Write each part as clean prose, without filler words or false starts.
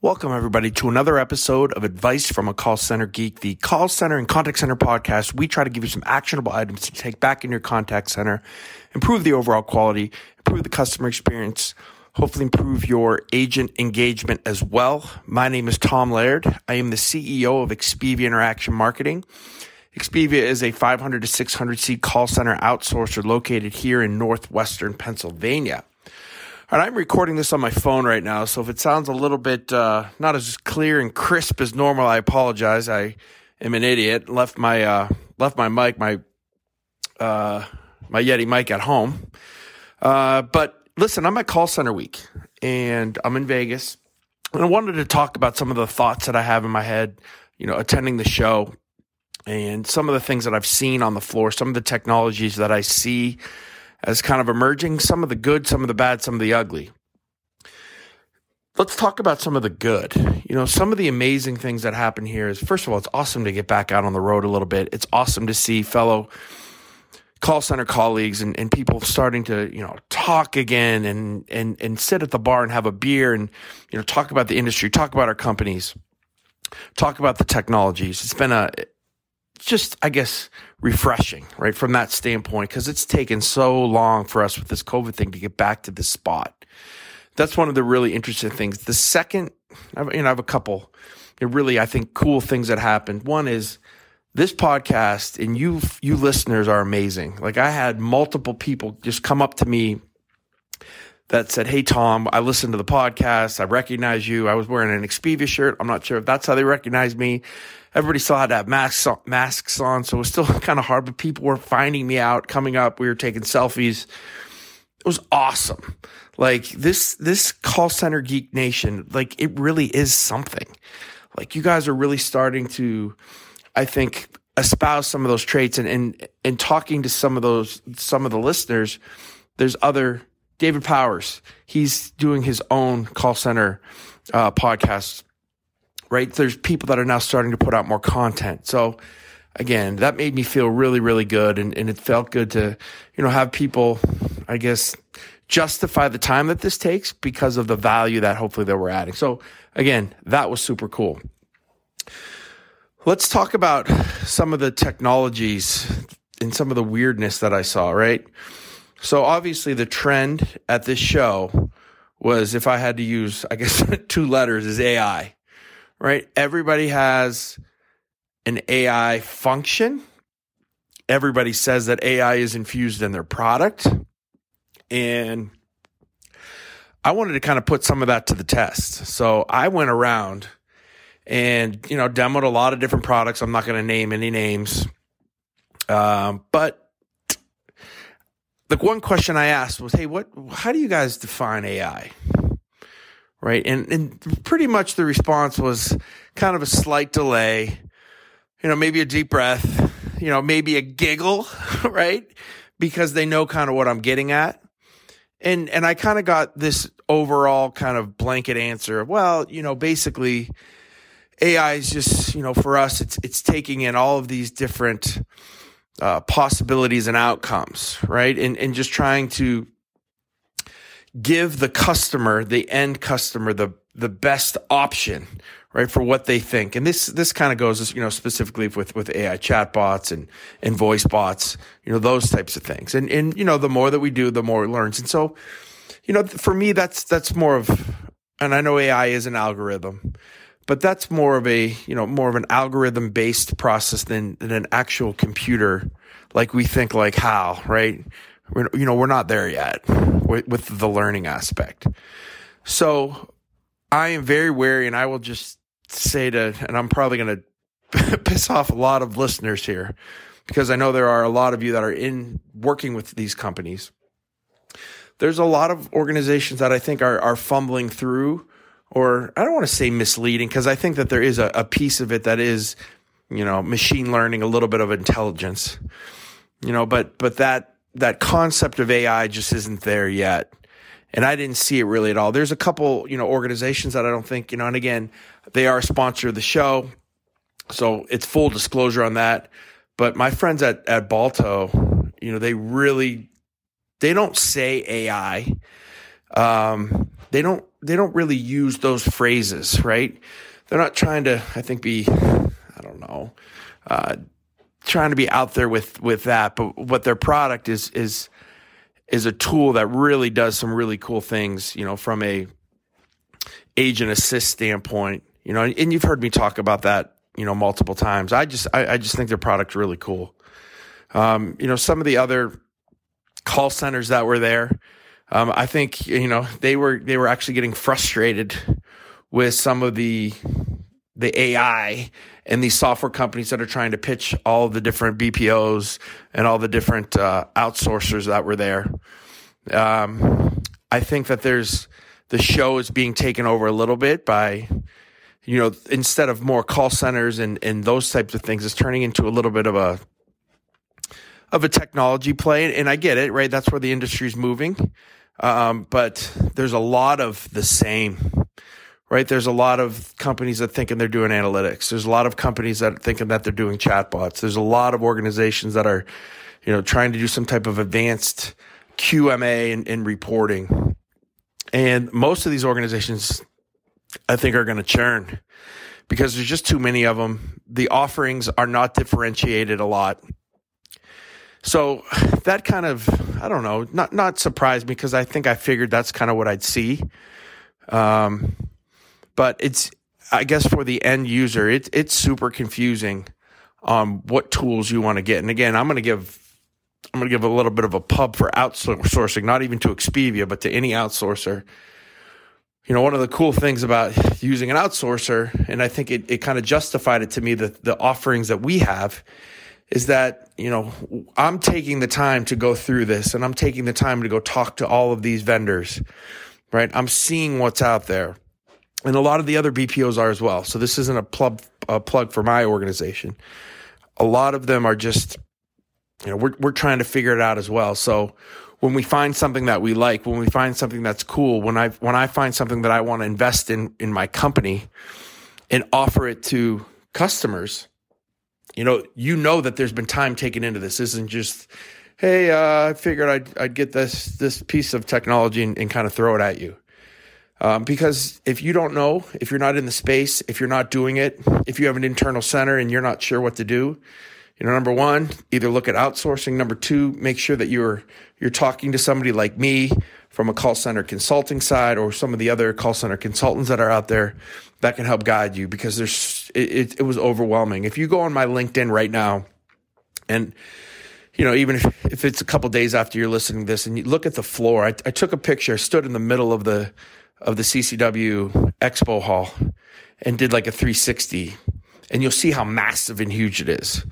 Welcome, everybody, to another episode of Advice from a Call Center Geek, the call center and contact center podcast. We try to give you some actionable items to take back in your contact center, improve the overall quality, improve the customer experience, hopefully improve your agent engagement as well. My name is Tom Laird. I am the CEO of Expivia Interaction Marketing. Expivia is a 500 to 600 seat call center outsourcer located here in northwestern Pennsylvania. All right, I'm recording this on my phone right now, so if it sounds a little bit not as clear and crisp as normal, I apologize. I am an idiot. Left my Yeti mic at home. But listen, I'm at Call Center Week, and I'm in Vegas, and I wanted to talk about some of the thoughts that I have in my head, attending the show, and some of the things that I've seen on the floor, some of the technologies that I see as kind of emerging, some of the good, some of the bad, some of the ugly. Let's talk about some of the good. Some of the amazing things that happen here is, first of all, it's awesome to get back out on the road a little bit. It's awesome to see fellow call center colleagues and people starting to, talk again and sit at the bar and have a beer and, talk about the industry, talk about our companies, talk about the technologies. It's been just refreshing, right, from that standpoint, because it's taken so long for us with this COVID thing to get back to this spot. That's one of the really interesting things. The second, I have a couple, I think, cool things that happened. One is this podcast, and you listeners are amazing. Like, I had multiple people just come up to me that said, "Hey, Tom, I listened to the podcast. I recognize you. I was wearing an Expivia shirt. I'm not sure if that's how they recognized me." Everybody still had to have masks on, so it was still kind of hard, but people were finding me out, coming up. We were taking selfies. It was awesome. Like, this call center geek nation, like, it really is something. Like, you guys are really starting to, I think, espouse some of those traits, and talking to some of the listeners, there's other David Powers. He's doing his own call center podcast. Right? There's people that are now starting to put out more content. So again, that made me feel really, really good. And it felt good to, have people, I guess, justify the time that this takes because of the value that hopefully they were adding. So again, that was super cool. Let's talk about some of the technologies and some of the weirdness that I saw, right? So obviously the trend at this show was, if I had to use, I guess, two letters, is AI. Right? Everybody has an AI function. Everybody says that AI is infused in their product. And I wanted to kind of put some of that to the test. So I went around and, demoed a lot of different products. I'm not going to name any names. But the one question I asked was, hey, how do you guys define AI? Right. And pretty much the response was kind of a slight delay, maybe a deep breath, maybe a giggle, right? Because they know kind of what I'm getting at. And I kind of got this overall kind of blanket answer of, well, basically AI is just, for us, it's taking in all of these different possibilities and outcomes, right? And just trying to give the end customer, the best option, right, for what they think. And this kind of goes, specifically with AI chatbots and voice bots, those types of things. And the more that we do, the more it learns. And so, for me, that's more of, and I know AI is an algorithm, but that's more of a, more of an algorithm based process than an actual computer. Like, we think like how, right? We're not there yet with the learning aspect. So I am very wary, and I will just say and I'm probably going to piss off a lot of listeners here, because I know there are a lot of you that are in working with these companies. There's a lot of organizations that I think are fumbling through, or I don't want to say misleading, because I think that there is a piece of it that is machine learning, a little bit of intelligence, but that concept of AI just isn't there yet. And I didn't see it really at all. There's a couple, organizations that I don't think, and again, they are a sponsor of the show. So it's full disclosure on that. But my friends at Balto, they don't say AI. They don't really use those phrases, right? They're not trying to, I think, trying to be out there with that. But what their product is a tool that really does some really cool things, from a agent assist standpoint, and you've heard me talk about that, multiple times. I just think their product's really cool. Some of the other call centers that were there, I think, they were actually getting frustrated with some of the AI and these software companies that are trying to pitch all the different BPOs and all the different outsourcers that were there. I think that the show is being taken over a little bit by, instead of more call centers and those types of things, it's turning into a little bit of a technology play. And I get it, right? That's where the industry's moving. But there's a lot of the same. Right, there's a lot of companies that thinking they're doing analytics. There's a lot of companies that are thinking that they're doing chatbots. There's a lot of organizations that are, trying to do some type of advanced QMA and reporting. And most of these organizations, I think, are going to churn because there's just too many of them. The offerings are not differentiated a lot. So that kind of, not surprised me because I think I figured that's kind of what I'd see. But it's, I guess, for the end user, it's super confusing on what tools you want to get. And again, I'm going to give a little bit of a pub for outsourcing, not even to Expivia, but to any outsourcer. One of the cool things about using an outsourcer, and I think it kind of justified it to me, that the offerings that we have is that, I'm taking the time to go through this and I'm taking the time to go talk to all of these vendors, right? I'm seeing what's out there. And a lot of the other BPOs are as well. So this isn't a plug for my organization. A lot of them are just, we're trying to figure it out as well. So when we find something that we like, when we find something that's cool, when I find something that I want to invest in my company and offer it to customers, that there's been time taken into this. This isn't just, hey, I figured I'd get this piece of technology and kind of throw it at you. Because if you don't know, if you're not in the space, if you're not doing it, if you have an internal center and you're not sure what to do, number one, either look at outsourcing. Number two, make sure that you're talking to somebody like me from a call center consulting side or some of the other call center consultants that are out there that can help guide you, because it was overwhelming. If you go on my LinkedIn right now and even if it's a couple days after you're listening to this and you look at the floor, I took a picture, I stood in the middle of the CCW Expo Hall and did like a 360, and you'll see how massive and huge it is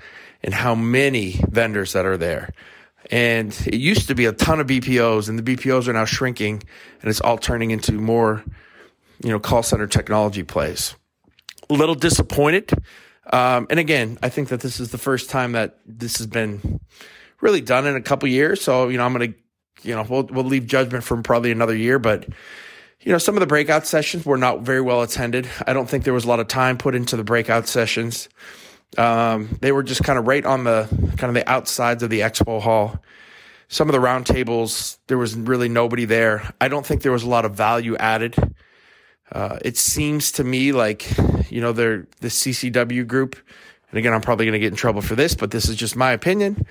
and how many vendors that are there. And it used to be a ton of BPOs, and the BPOs are now shrinking, and it's all turning into more, call center technology plays. A little disappointed. And again, I think that this is the first time that this has been really done in a couple years. So, I'm going to, we'll leave judgment from probably another year, but some of the breakout sessions were not very well attended. I don't think there was a lot of time put into the breakout sessions. They were just kind of right on the outsides of the expo hall. Some of the round tables, there was really nobody there. I don't think there was a lot of value added. It seems to me like, the CCW group, and again, I'm probably going to get in trouble for this, but this is just my opinion.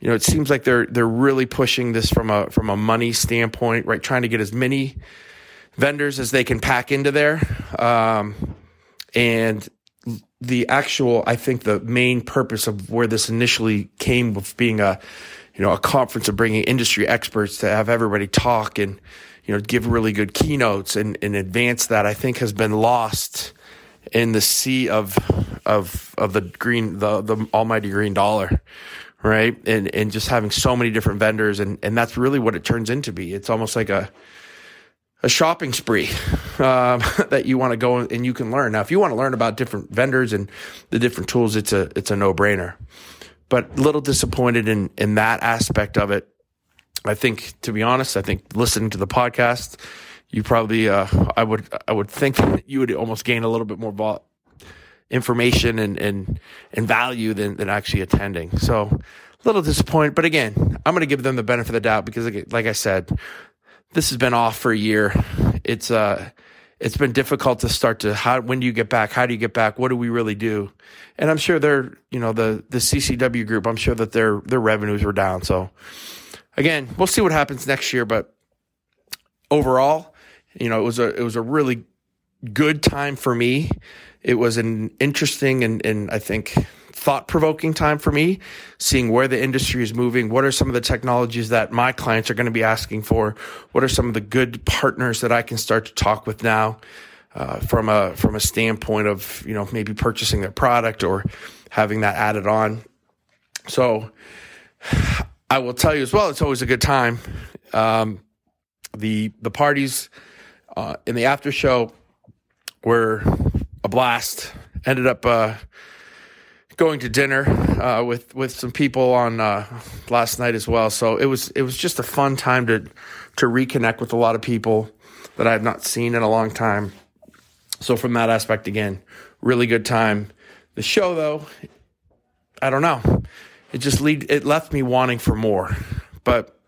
It seems like they're really pushing this from a money standpoint, right? Trying to get as many vendors as they can pack into there. And the actual, I think the main purpose of where this initially came with being a conference of bringing industry experts to have everybody talk and, give really good keynotes and advance that, I think has been lost in the sea of the green, the almighty green dollar, right? And just having so many different vendors. And that's really what it turns into be. It's almost like a shopping spree that you want to go and you can learn. Now, if you want to learn about different vendors and the different tools, it's a no-brainer. But a little disappointed in that aspect of it. I think, to be honest, listening to the podcast, you probably I would think that you would almost gain a little bit more information and value than actually attending. So a little disappointed, but again, I'm going to give them the benefit of the doubt because, like I said, this has been off for a year. It's been difficult to start to when do you get back? How do you get back? What do we really do? And I'm sure the CCW group, I'm sure that their revenues were down. So again, we'll see what happens next year. But overall, it was a really good time for me. It was an interesting and I think thought-provoking time for me, seeing where the industry is moving. What are some of the technologies that my clients are going to be asking for? What are some of the good partners that I can start to talk with now from a standpoint of, maybe purchasing their product or having that added on? So I will tell you as well, it's always a good time. The parties in the after show were a blast. Ended up going to dinner with some people on last night as well. So it was just a fun time to reconnect with a lot of people that I have not seen in a long time. So from that aspect, again, really good time. The show, though, I don't know. It left me wanting for more, but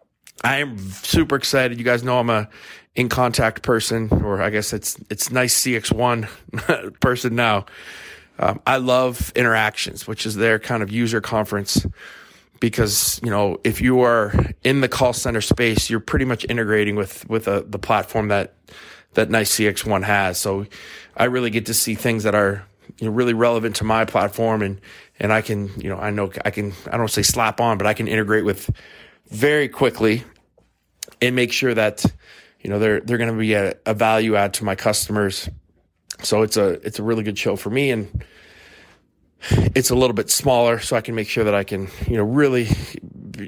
I am super excited. You guys know I'm a in contact person, or I guess it's NICE CXone person now. I love Interactions, which is their kind of user conference, because if you are in the call center space, you're pretty much integrating with the platform that NICE CXone has. So I really get to see things that are really relevant to my platform, and I can I don't say slap on, but I can integrate with very quickly and make sure that they're going to be a value add to my customers. So it's a really good show for me, and it's a little bit smaller, so I can make sure that I can really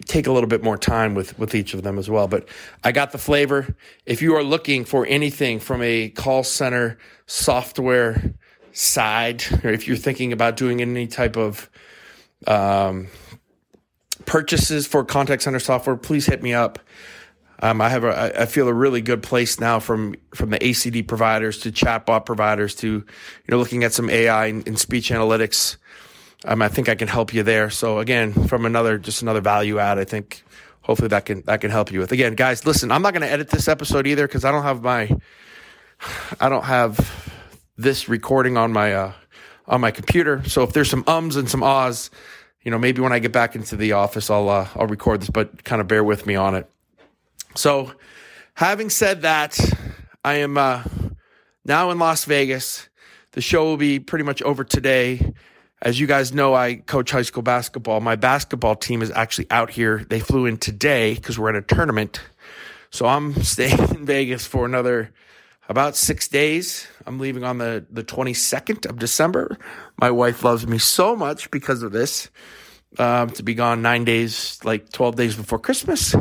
take a little bit more time with each of them as well. But I got the flavor. If you are looking for anything from a call center software side, or if you're thinking about doing any type of purchases for contact center software, please hit me up. I feel a really good place now from the ACD providers to chatbot providers to, looking at some AI and speech analytics. I think I can help you there. So again, from another value add, I think hopefully that can help you with. Again, guys, listen, I'm not going to edit this episode either, because I don't have this recording on my computer. So if there's some ums and some ahs, maybe when I get back into the office, I'll record this, but kind of bear with me on it. So, having said that, I am now in Las Vegas. The show will be pretty much over today. As you guys know, I coach high school basketball. My basketball team is actually out here. They flew in today because we're in a tournament. So I'm staying in Vegas for another about 6 days. I'm leaving on the 22nd of December. My wife loves me so much because of this, to be gone 9 days, like 12 days before Christmas.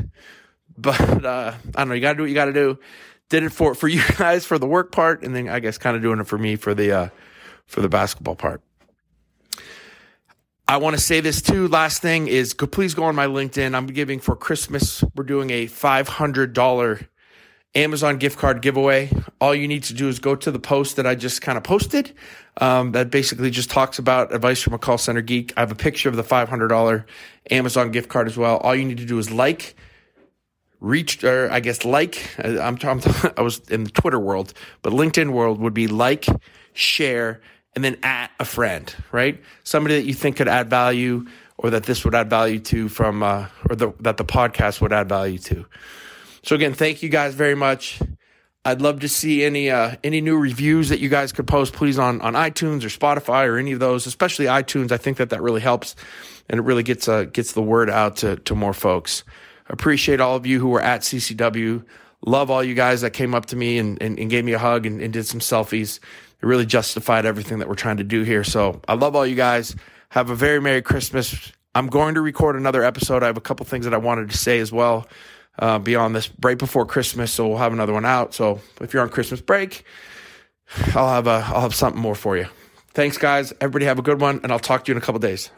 But I don't know. You got to do what you got to do. Did it for you guys for the work part, and then I guess kind of doing it for me for the basketball part. I want to say this too. Last thing is, please go on my LinkedIn. I'm giving for Christmas. We're doing a $500 Amazon gift card giveaway. All you need to do is go to the post that I just kind of posted. That basically just talks about advice from a call center geek. I have a picture of the $500 Amazon gift card as well. All you need to do is I was in the Twitter world, but LinkedIn world would be like, share, and then at a friend, right? Somebody that you think could add value, or that this would add value to that the podcast would add value to. So again, thank you guys very much. I'd love to see any new reviews that you guys could post, please, on iTunes or Spotify or any of those, especially iTunes. I think that really helps, and it really gets the word out to more folks. Appreciate all of you who were at CCW. Love all you guys that came up to me and gave me a hug and did some selfies. It really justified everything that we're trying to do here. So I love all you guys. Have a very Merry Christmas. I'm going to record another episode. I have a couple things that I wanted to say as well. beyond this right before Christmas, so we'll have another one out. So if you're on Christmas break, I'll have something more for you. Thanks, guys. Everybody have a good one, and I'll talk to you in a couple days.